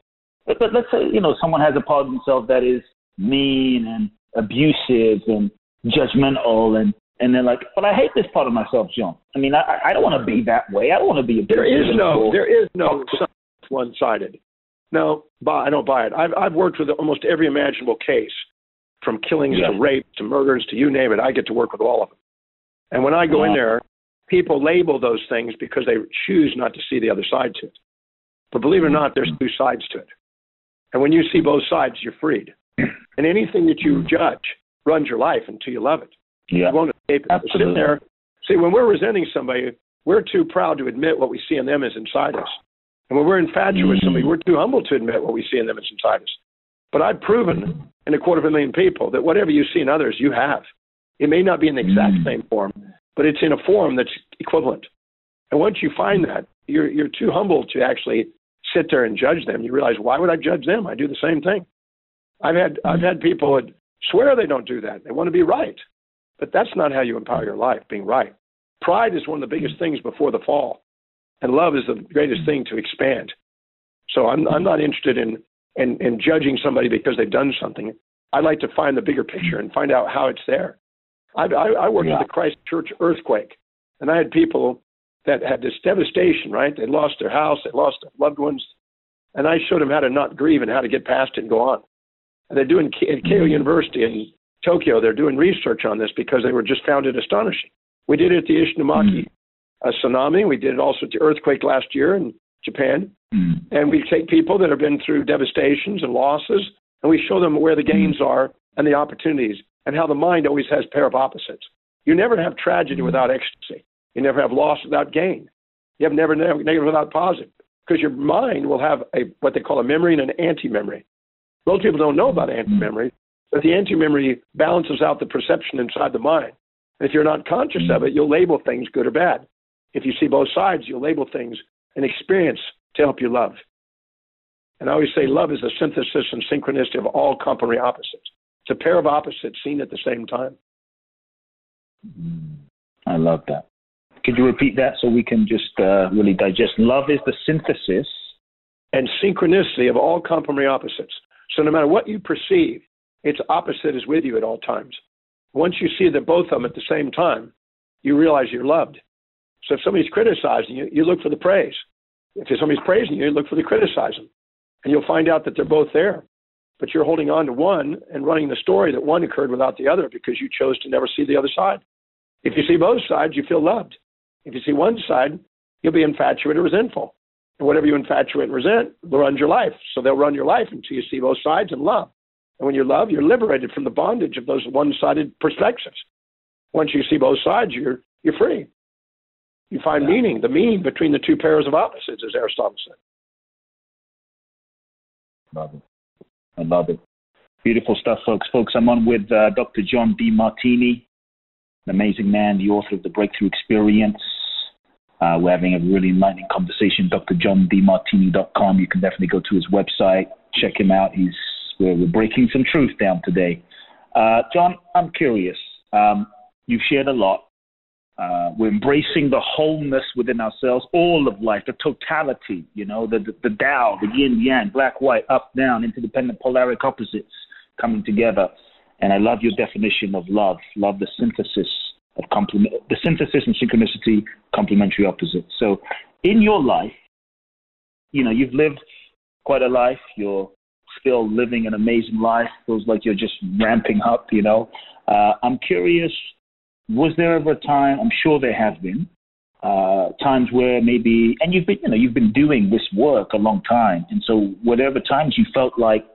But let's say, you know, someone has a part of themselves that is mean and abusive and judgmental, and they're like, but I hate this part of myself, John. I mean, I don't want to be that way. I don't want to be abusive. There is no one-sided. No, I don't buy it. I've worked with almost every imaginable case, from killings to rape to murders to you name it. I get to work with all of them. And when I go in there, people label those things because they choose not to see the other side to it. But believe it or not, there's two sides to it. And when you see both sides, you're freed. And anything that you judge runs your life until you love it. Yeah. You won't escape it. Absolutely. Sitting there, see, when we're resenting somebody, we're too proud to admit what we see in them is inside us. And when we're infatuated with somebody, we're too humble to admit what we see in them is inside us. But I've proven in 250,000 people that whatever you see in others, you have. It may not be in the exact same form, but it's in a form that's equivalent. And once you find that, you're too humble to actually sit there and judge them. You realize, why would I judge them? I do the same thing. I've had people that swear they don't do that. They want to be right. But that's not how you empower your life, being right. Pride is one of the biggest things before the fall. And love is the greatest thing to expand. So I'm not interested in judging somebody because they've done something. I like to find the bigger picture and find out how it's there. I worked with the Christchurch earthquake, and I had people that had this devastation, right? They lost their house, they lost their loved ones, and I showed them how to not grieve and how to get past it and go on. And they're doing at Keio University in Tokyo, they're doing research on this because they were just found it astonishing. We did it at the Ishinomaki tsunami. We did it also at the earthquake last year in Japan. And we take people that have been through devastations and losses, and we show them where the gains are and the opportunities, and how the mind always has a pair of opposites. You never have tragedy without ecstasy. You never have loss without gain. You have never negative without positive, because your mind will have what they call a memory and an anti-memory. Most people don't know about anti-memory, but the anti-memory balances out the perception inside the mind. And if you're not conscious of it, you'll label things good or bad. If you see both sides, you'll label things an experience to help you love. And I always say love is the synthesis and synchronicity of all complementary opposites. It's a pair of opposites seen at the same time. I love that. Could you repeat that so we can just really digest? Love is the synthesis and synchronicity of all complementary opposites. So no matter what you perceive, Its opposite is with you at all times. Once you see the both of them at the same time, you realize you're loved. So if somebody's criticizing you, you look for the praise. If somebody's praising you, you look for the criticism. And you'll find out that they're both there. But you're holding on to one and running the story that one occurred without the other because you chose to never see the other side. If you see both sides, you feel loved. If you see one side, you'll be infatuated or resentful. And whatever you infatuate and resent, they'll run your life. So they'll run your life until you see both sides and love. And when you love, you're liberated from the bondage of those one-sided perspectives. Once you see both sides, you're free. You find meaning, the mean between the two pairs of opposites, as Aristotle said. Love it. I love it. Beautiful stuff, folks. Folks, I'm on with Dr. John Demartini, an amazing man, the author of The Breakthrough Experience. We're having a really enlightening conversation. drdemartini.com. You can definitely go to his website, check him out. We're breaking some truth down today. John, I'm curious. You've shared a lot. We're embracing the wholeness within ourselves, all of life, the totality, you know, the Tao, the yin-yang, black, white, up, down, interdependent, polaric opposites coming together. And I love your definition of love. Love, the synthesis of the synthesis and synchronicity, complementary opposites. So in your life, you know, you've lived quite a life. You're still living an amazing life. Feels like you're just ramping up, you know. I'm curious, was there ever a time, I'm sure there have been, times where maybe, and you've been doing this work a long time, and so whatever times you felt like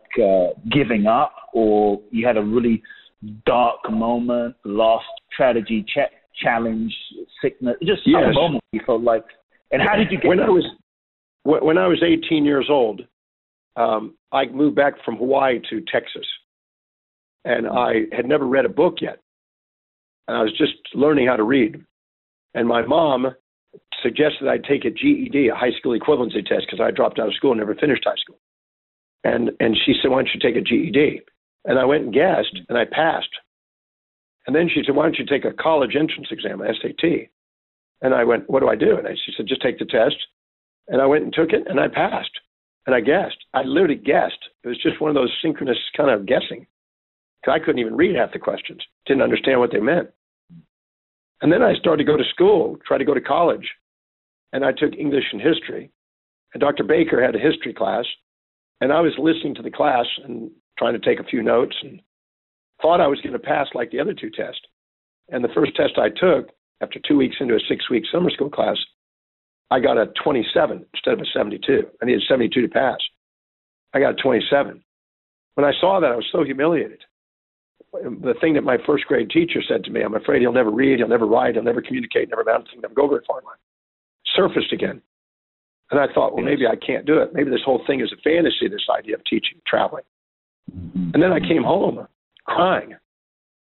giving up, or you had a really dark moment, lost strategy, challenge, sickness, just some moment you felt like, and how did you get that? When I was 18 years old, I moved back from Hawaii to Texas, and I had never read a book yet. And I was just learning how to read. And my mom suggested I take a GED, a high school equivalency test, because I dropped out of school and never finished high school. And she said, why don't you take a GED? And I went and guessed, and I passed. And then she said, why don't you take a college entrance exam, an SAT? And I went, what do I do? And she said, just take the test. And I went and took it, and I passed. And I guessed. I literally guessed. It was just one of those synchronous kind of guessing. Because I couldn't even read half the questions. Didn't understand what they meant. And then I started to go to school, try to go to college, and I took English and history. And Dr. Baker had a history class, and I was listening to the class and trying to take a few notes and thought I was going to pass like the other two tests. And the first test I took, after 2 weeks into a 6-week summer school class, I got a 27 instead of a 72. I needed 72 to pass. I got a 27. When I saw that, I was so humiliated. The thing that my first grade teacher said to me, I'm afraid he'll never read, he'll never write, he'll never communicate, never amount to anything, never go very far in life, surfaced again. And I thought, well, maybe I can't do it. Maybe this whole thing is a fantasy, this idea of teaching, traveling. And then I came home crying,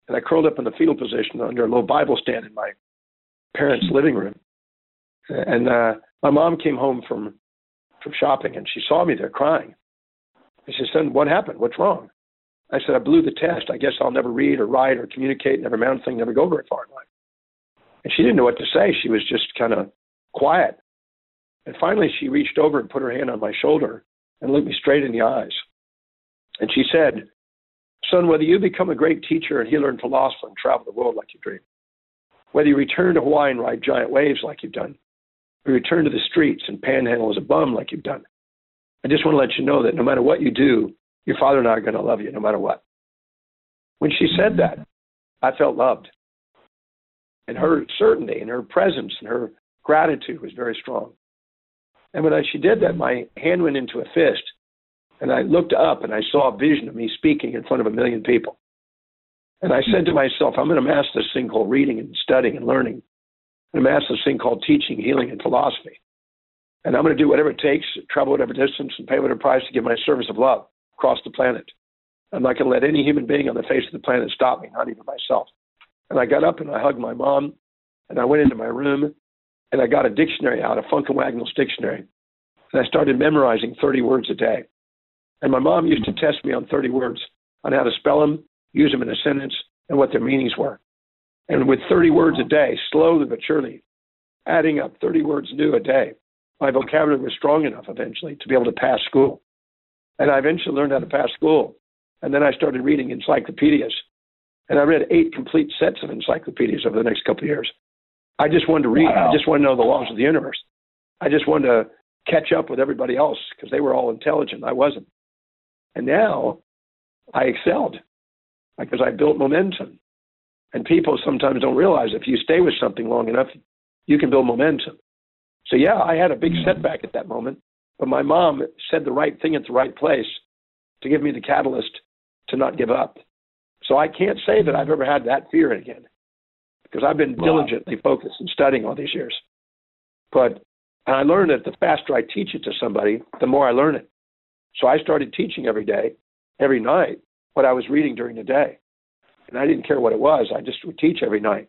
and I curled up in the fetal position under a little Bible stand in my parents' living room. And my mom came home from shopping, and she saw me there crying. And she said, what happened? What's wrong? I said, I blew the test. I guess I'll never read or write or communicate, never amount to anything, never go very far in life. And she didn't know what to say. She was just kind of quiet. And finally, she reached over and put her hand on my shoulder and looked me straight in the eyes. And she said, son, whether you become a great teacher and healer and philosopher and travel the world like you dream, whether you return to Hawaii and ride giant waves like you've done, or return to the streets and panhandle as a bum like you've done, I just want to let you know that no matter what you do, your father and I are going to love you no matter what. When she said that, I felt loved. And her certainty and her presence and her gratitude was very strong. And when she did that, my hand went into a fist, and I looked up, and I saw a vision of me speaking in front of 1 million people. And I said to myself, I'm going to master this thing called reading and studying and learning. I'm going to master this thing called teaching, healing, and philosophy. And I'm going to do whatever it takes, travel whatever distance, and pay whatever price to give my service of love across the planet. I'm not going to let any human being on the face of the planet stop me, not even myself. And I got up and I hugged my mom, and I went into my room, and I got a dictionary out, a Funk and Wagnall's dictionary, and I started memorizing 30 words a day. And my mom used to test me on 30 words, on how to spell them, use them in a sentence, and what their meanings were. And with 30 words a day, slowly but surely, adding up 30 words new a day, my vocabulary was strong enough eventually to be able to pass school. And I eventually learned how to pass school. And then I started reading encyclopedias. And I read 8 complete sets of encyclopedias over the next couple of years. I just wanted to read. Wow. I just wanted to know the laws of the universe. I just wanted to catch up with everybody else because they were all intelligent. I wasn't. And now I excelled because I built momentum. And people sometimes don't realize if you stay with something long enough, you can build momentum. So, yeah, I had a big setback at that moment. But my mom said the right thing at the right place to give me the catalyst to not give up. So I can't say that I've ever had that fear again because I've been diligently focused and studying all these years. But and I learned that the faster I teach it to somebody, the more I learn it. So I started teaching every day, every night, what I was reading during the day. And I didn't care what it was. I just would teach every night.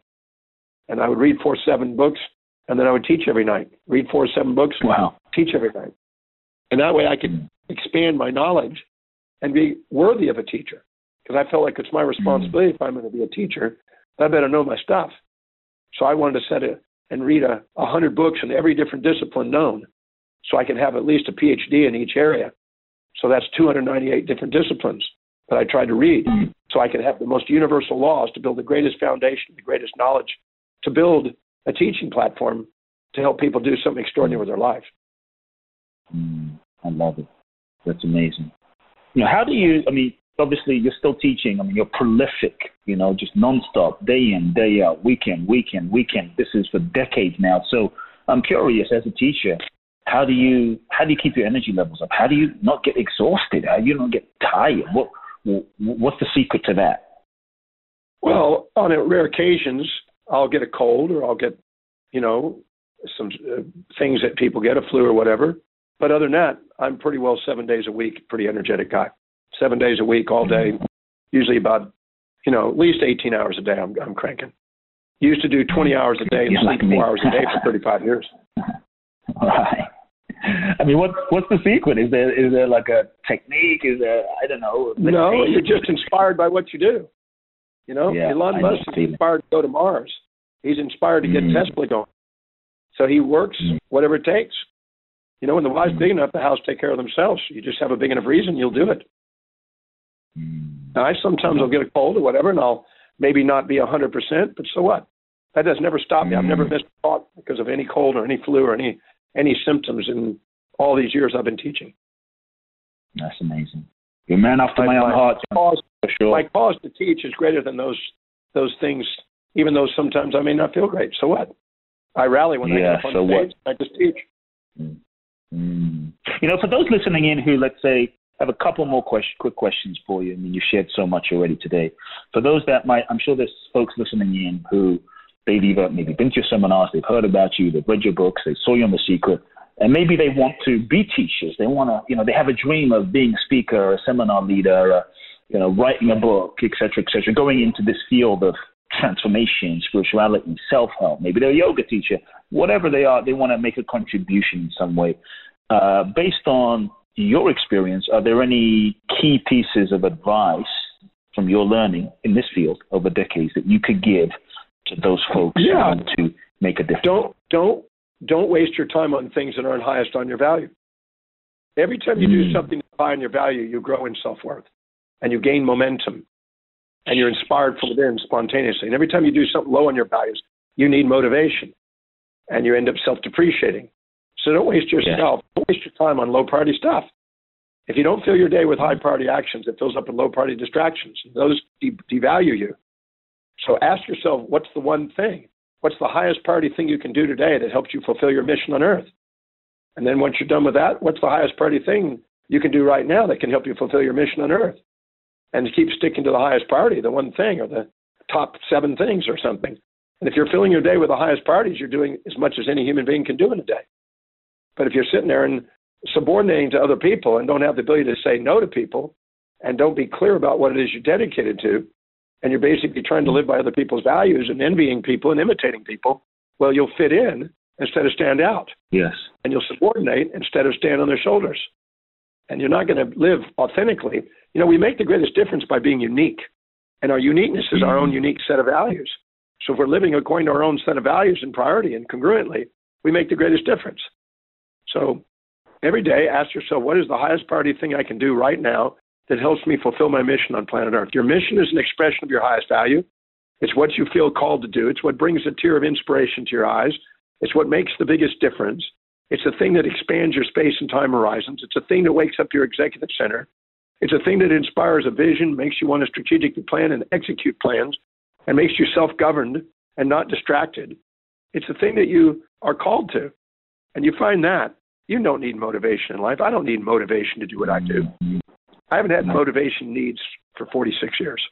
And I would read 4 or 7 books, and then I would teach every night. Read 4 or 7 books, wow. Teach every night. And that way I could expand my knowledge and be worthy of a teacher. Because I felt like it's my responsibility if I'm going to be a teacher, I better know my stuff. So I wanted to set it and read 100 books in every different discipline known so I could have at least a PhD in each area. So that's 298 different disciplines that I tried to read so I could have the most universal laws to build the greatest foundation, the greatest knowledge, to build a teaching platform to help people do something extraordinary with their life. I love it. That's amazing. You know, how do you, I mean, obviously, you're still teaching. I mean, you're prolific, you know, just nonstop, day in, day out, weekend. This is for decades now. So I'm curious, as a teacher, how do you keep your energy levels up? How do you not get exhausted? How do you not get tired? What's the secret to that? Well, on rare occasions, I'll get a cold or I'll get, you know, some things that people get, a flu or whatever. But other than that, I'm pretty well 7 days a week, pretty energetic guy. 7 days a week, all day, usually about, you know, at least 18 hours a day I'm cranking. Used to do 20 hours a day and sleep 4 hours a day for 35 years. All right. I mean, what's the secret? Is there like a technique? Is there, I don't know. No, you're just inspired by what you do. You know, yeah, Elon Musk is inspired to go to Mars. He's inspired to get Tesla going. So he works whatever it takes. You know, when the wife's big enough, the house take care of themselves. You just have a big enough reason, you'll do it. Now, I'll get a cold or whatever, and I'll maybe not be 100%, but so what? That has never stopped me. I've never missed a thought because of any cold or any flu or any symptoms in all these years I've been teaching. That's amazing. You're a man after my own heart. My cause to teach is greater than those things, even though sometimes I may not feel great. So what? I rally when I get up on stage. I just teach. You know, for those listening in who, let's say, I have a couple more quick questions for you. I mean, you've shared so much already today. For those that might, I'm sure there's folks listening in who they've either maybe been to your seminars, they've heard about you, they've read your books, they saw you on The Secret, and maybe they want to be teachers. They want to, you know, they have a dream of being a speaker, a seminar leader, you know, writing a book, et cetera, going into this field of transformation, spirituality, self-help. Maybe they're a yoga teacher. Whatever they are, they want to make a contribution in some way. Based on your experience, are there any key pieces of advice from your learning in this field over decades that you could give to those folks who want to make a difference? Don't waste your time on things that aren't highest on your value. Every time you do something high on your value, you grow in self-worth and you gain momentum and you're inspired from within spontaneously. And every time you do something low on your values, you need motivation and you end up self-depreciating. So don't waste yourself. Don't waste your time on low-priority stuff. If you don't fill your day with high-priority actions, it fills up with low-priority distractions. Those devalue you. So ask yourself, what's the one thing? What's the highest priority thing you can do today that helps you fulfill your mission on earth? And then once you're done with that, what's the highest priority thing you can do right now that can help you fulfill your mission on earth? And keep sticking to the highest priority, the one thing or the top 7 things or something. And if you're filling your day with the highest priorities, you're doing as much as any human being can do in a day. But if you're sitting there and subordinating to other people and don't have the ability to say no to people and don't be clear about what it is you're dedicated to, and you're basically trying to live by other people's values and envying people and imitating people, well, you'll fit in instead of stand out. Yes. And you'll subordinate instead of stand on their shoulders. And you're not going to live authentically. You know, we make the greatest difference by being unique. And our uniqueness is our own unique set of values. So if we're living according to our own set of values and priority and congruently, we make the greatest difference. So every day, ask yourself, what is the highest priority thing I can do right now that helps me fulfill my mission on planet Earth. Your mission is an expression of your highest value. It's what you feel called to do. It's what brings a tear of inspiration to your eyes. It's what makes the biggest difference. It's a thing that expands your space and time horizons. It's a thing that wakes up your executive center. It's a thing that inspires a vision, makes you want to strategically plan and execute plans, and makes you self-governed and not distracted. It's a thing that you are called to. And you find that. You don't need motivation in life. I don't need motivation to do what I do. I haven't had motivation needs for 46 years.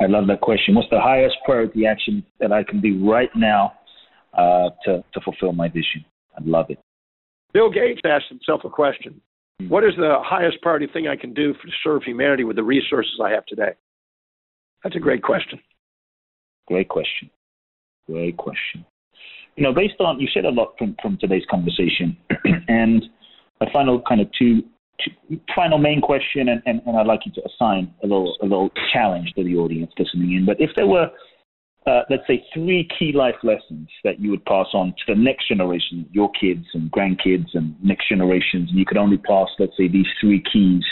I love that question. What's the highest priority action that I can do right now to fulfill my vision? I love it. Bill Gates asked himself a question. What is the highest priority thing I can do to serve humanity with the resources I have today? That's a great question. Great question. You know, based on, you said a lot from today's conversation, and my final kind of final main question, and I'd like you to assign a little challenge to the audience listening in. But if there were, let's say, three key life lessons that you would pass on to the next generation, your kids and grandkids and next generations, and you could only pass, let's say, these three keys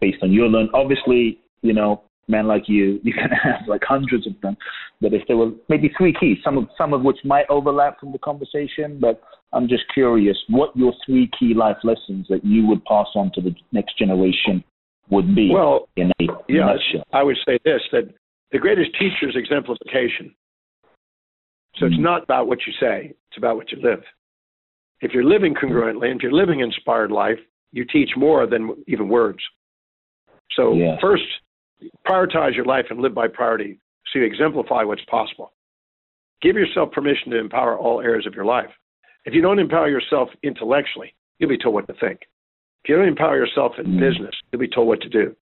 based on your learn. Obviously, you know, man like you can have like hundreds of them. But if there were maybe three keys, some of which might overlap from the conversation, but I'm just curious what your three key life lessons that you would pass on to the next generation would be. Well, in a nutshell. I would say this, that the greatest teacher is exemplification. So it's not about what you say, it's about what you live. If you're living congruently, if you're living inspired life, you teach more than even words. So first, prioritize your life and live by priority so you exemplify what's possible. Give yourself permission to empower all areas of your life. If you don't empower yourself intellectually, you'll be told what to think. If you don't empower yourself in business, you'll be told what to do.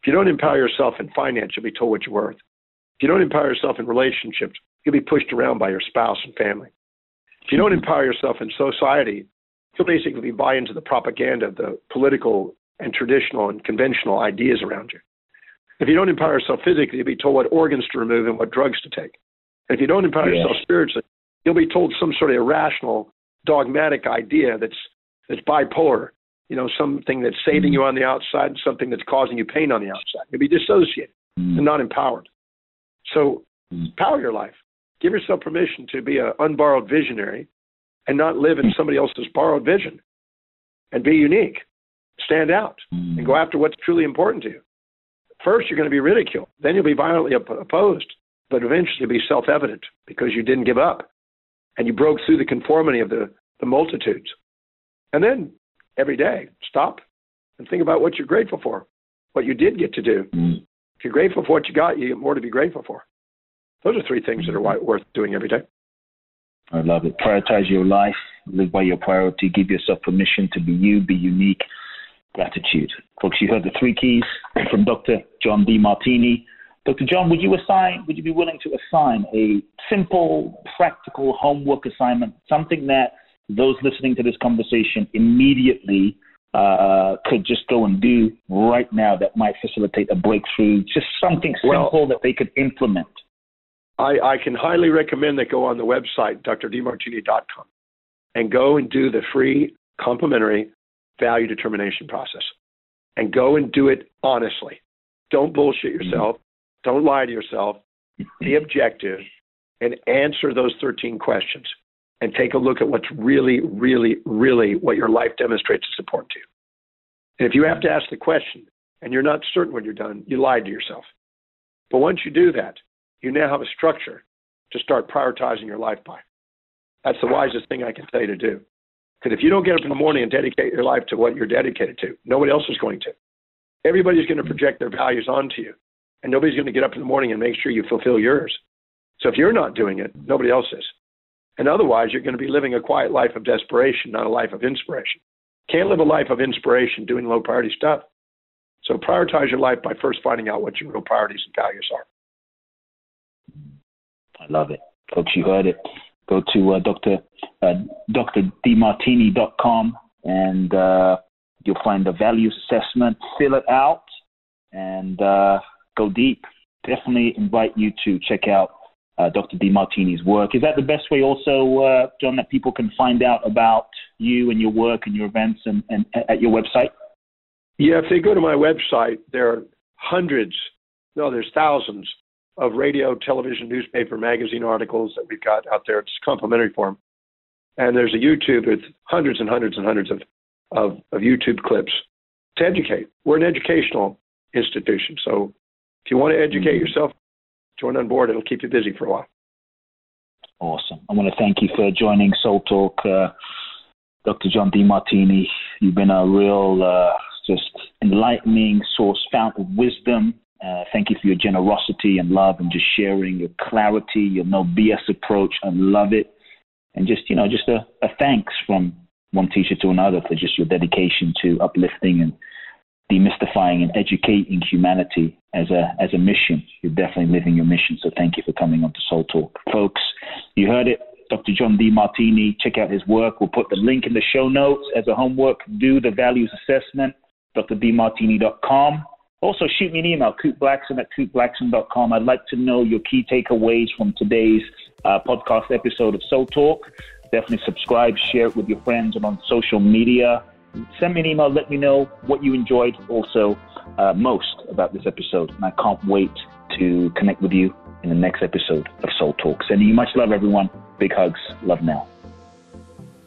If you don't empower yourself in finance, you'll be told what you're worth. If you don't empower yourself in relationships, you'll be pushed around by your spouse and family. If you don't empower yourself in society, you'll basically buy into the propaganda of the political and traditional and conventional ideas around you. If you don't empower yourself physically, you'll be told what organs to remove and what drugs to take. And if you don't empower yourself spiritually, you'll be told some sort of irrational, dogmatic idea that's bipolar. You know, something that's saving you on the outside and something that's causing you pain on the outside. You'll be dissociated and not empowered. So empower your life. Give yourself permission to be an unborrowed visionary and not live in somebody else's borrowed vision. And be unique. Stand out and go after what's truly important to you. First, you're going to be ridiculed. Then you'll be violently opposed, but eventually you'll be self-evident because you didn't give up and you broke through the conformity of the multitudes. And then every day, stop and think about what you're grateful for, what you did get to do. If you're grateful for what you got, you get more to be grateful for. Those are three things that are worth doing every day. I love it. Prioritize your life. Live by your priority. Give yourself permission to be you, be unique. Gratitude. Folks, you heard the three keys from Dr. John Demartini. Dr. John, would you be willing to assign a simple, practical homework assignment, something that those listening to this conversation immediately could just go and do right now that might facilitate a breakthrough, just something simple that they could implement? I can highly recommend that go on the website, drdemartini.com, and go and do the free complimentary value determination process and go and do it honestly. Don't bullshit yourself. Don't lie to yourself. Be objective and answer those 13 questions and take a look at what's really, really, really what your life demonstrates is important to you. And if you have to ask the question and you're not certain when you're done, you lied to yourself. But once you do that, you now have a structure to start prioritizing your life by. That's the wisest thing I can tell you to do. Because if you don't get up in the morning and dedicate your life to what you're dedicated to, nobody else is going to. Everybody's going to project their values onto you, and nobody's going to get up in the morning and make sure you fulfill yours. So if you're not doing it, nobody else is. And otherwise, you're going to be living a quiet life of desperation, not a life of inspiration. Can't live a life of inspiration doing low-priority stuff. So prioritize your life by first finding out what your real priorities and values are. I love it. Folks, you heard it. Go to drdemartini.com and you'll find the value assessment. Fill it out and go deep. Definitely invite you to check out Dr. Demartini's work. Is that the best way also, John, that people can find out about you and your work and your events and at your website? Yeah, if they go to my website, there are there's thousands of radio, television, newspaper, magazine articles that we've got out there. It's complimentary for them. And there's a YouTube with hundreds and hundreds and hundreds of YouTube clips to educate. We're an educational institution. So if you want to educate yourself, join on board. It'll keep you busy for a while. Awesome. I want to thank you for joining Soul Talk, Dr. John Demartini. You've been a real just enlightening source, fount of wisdom. Thank you for your generosity and love and just sharing your clarity, your no BS approach. I love it. And just, just a thanks from one teacher to another for just your dedication to uplifting and demystifying and educating humanity as a mission. You're definitely living your mission. So thank you for coming on to Soul Talk. Folks, you heard it. Dr. John Demartini, check out his work. We'll put the link in the show notes as a homework. Do the values assessment, drdemartini.com. Also, shoot me an email, coopblackson at coopblackson.com. I'd like to know your key takeaways from today's podcast episode of Soul Talk. Definitely subscribe, share it with your friends and on social media. Send me an email. Let me know what you enjoyed also most about this episode. And I can't wait to connect with you in the next episode of Soul Talk. Sending you much love, everyone. Big hugs. Love now.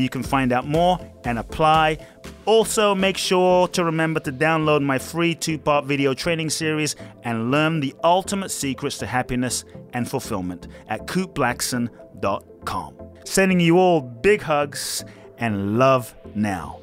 you can find out more and apply. Also, make sure to remember to download my free 2-part video training series and learn the ultimate secrets to happiness and fulfillment at coopblackson.com. Sending you all big hugs and love now.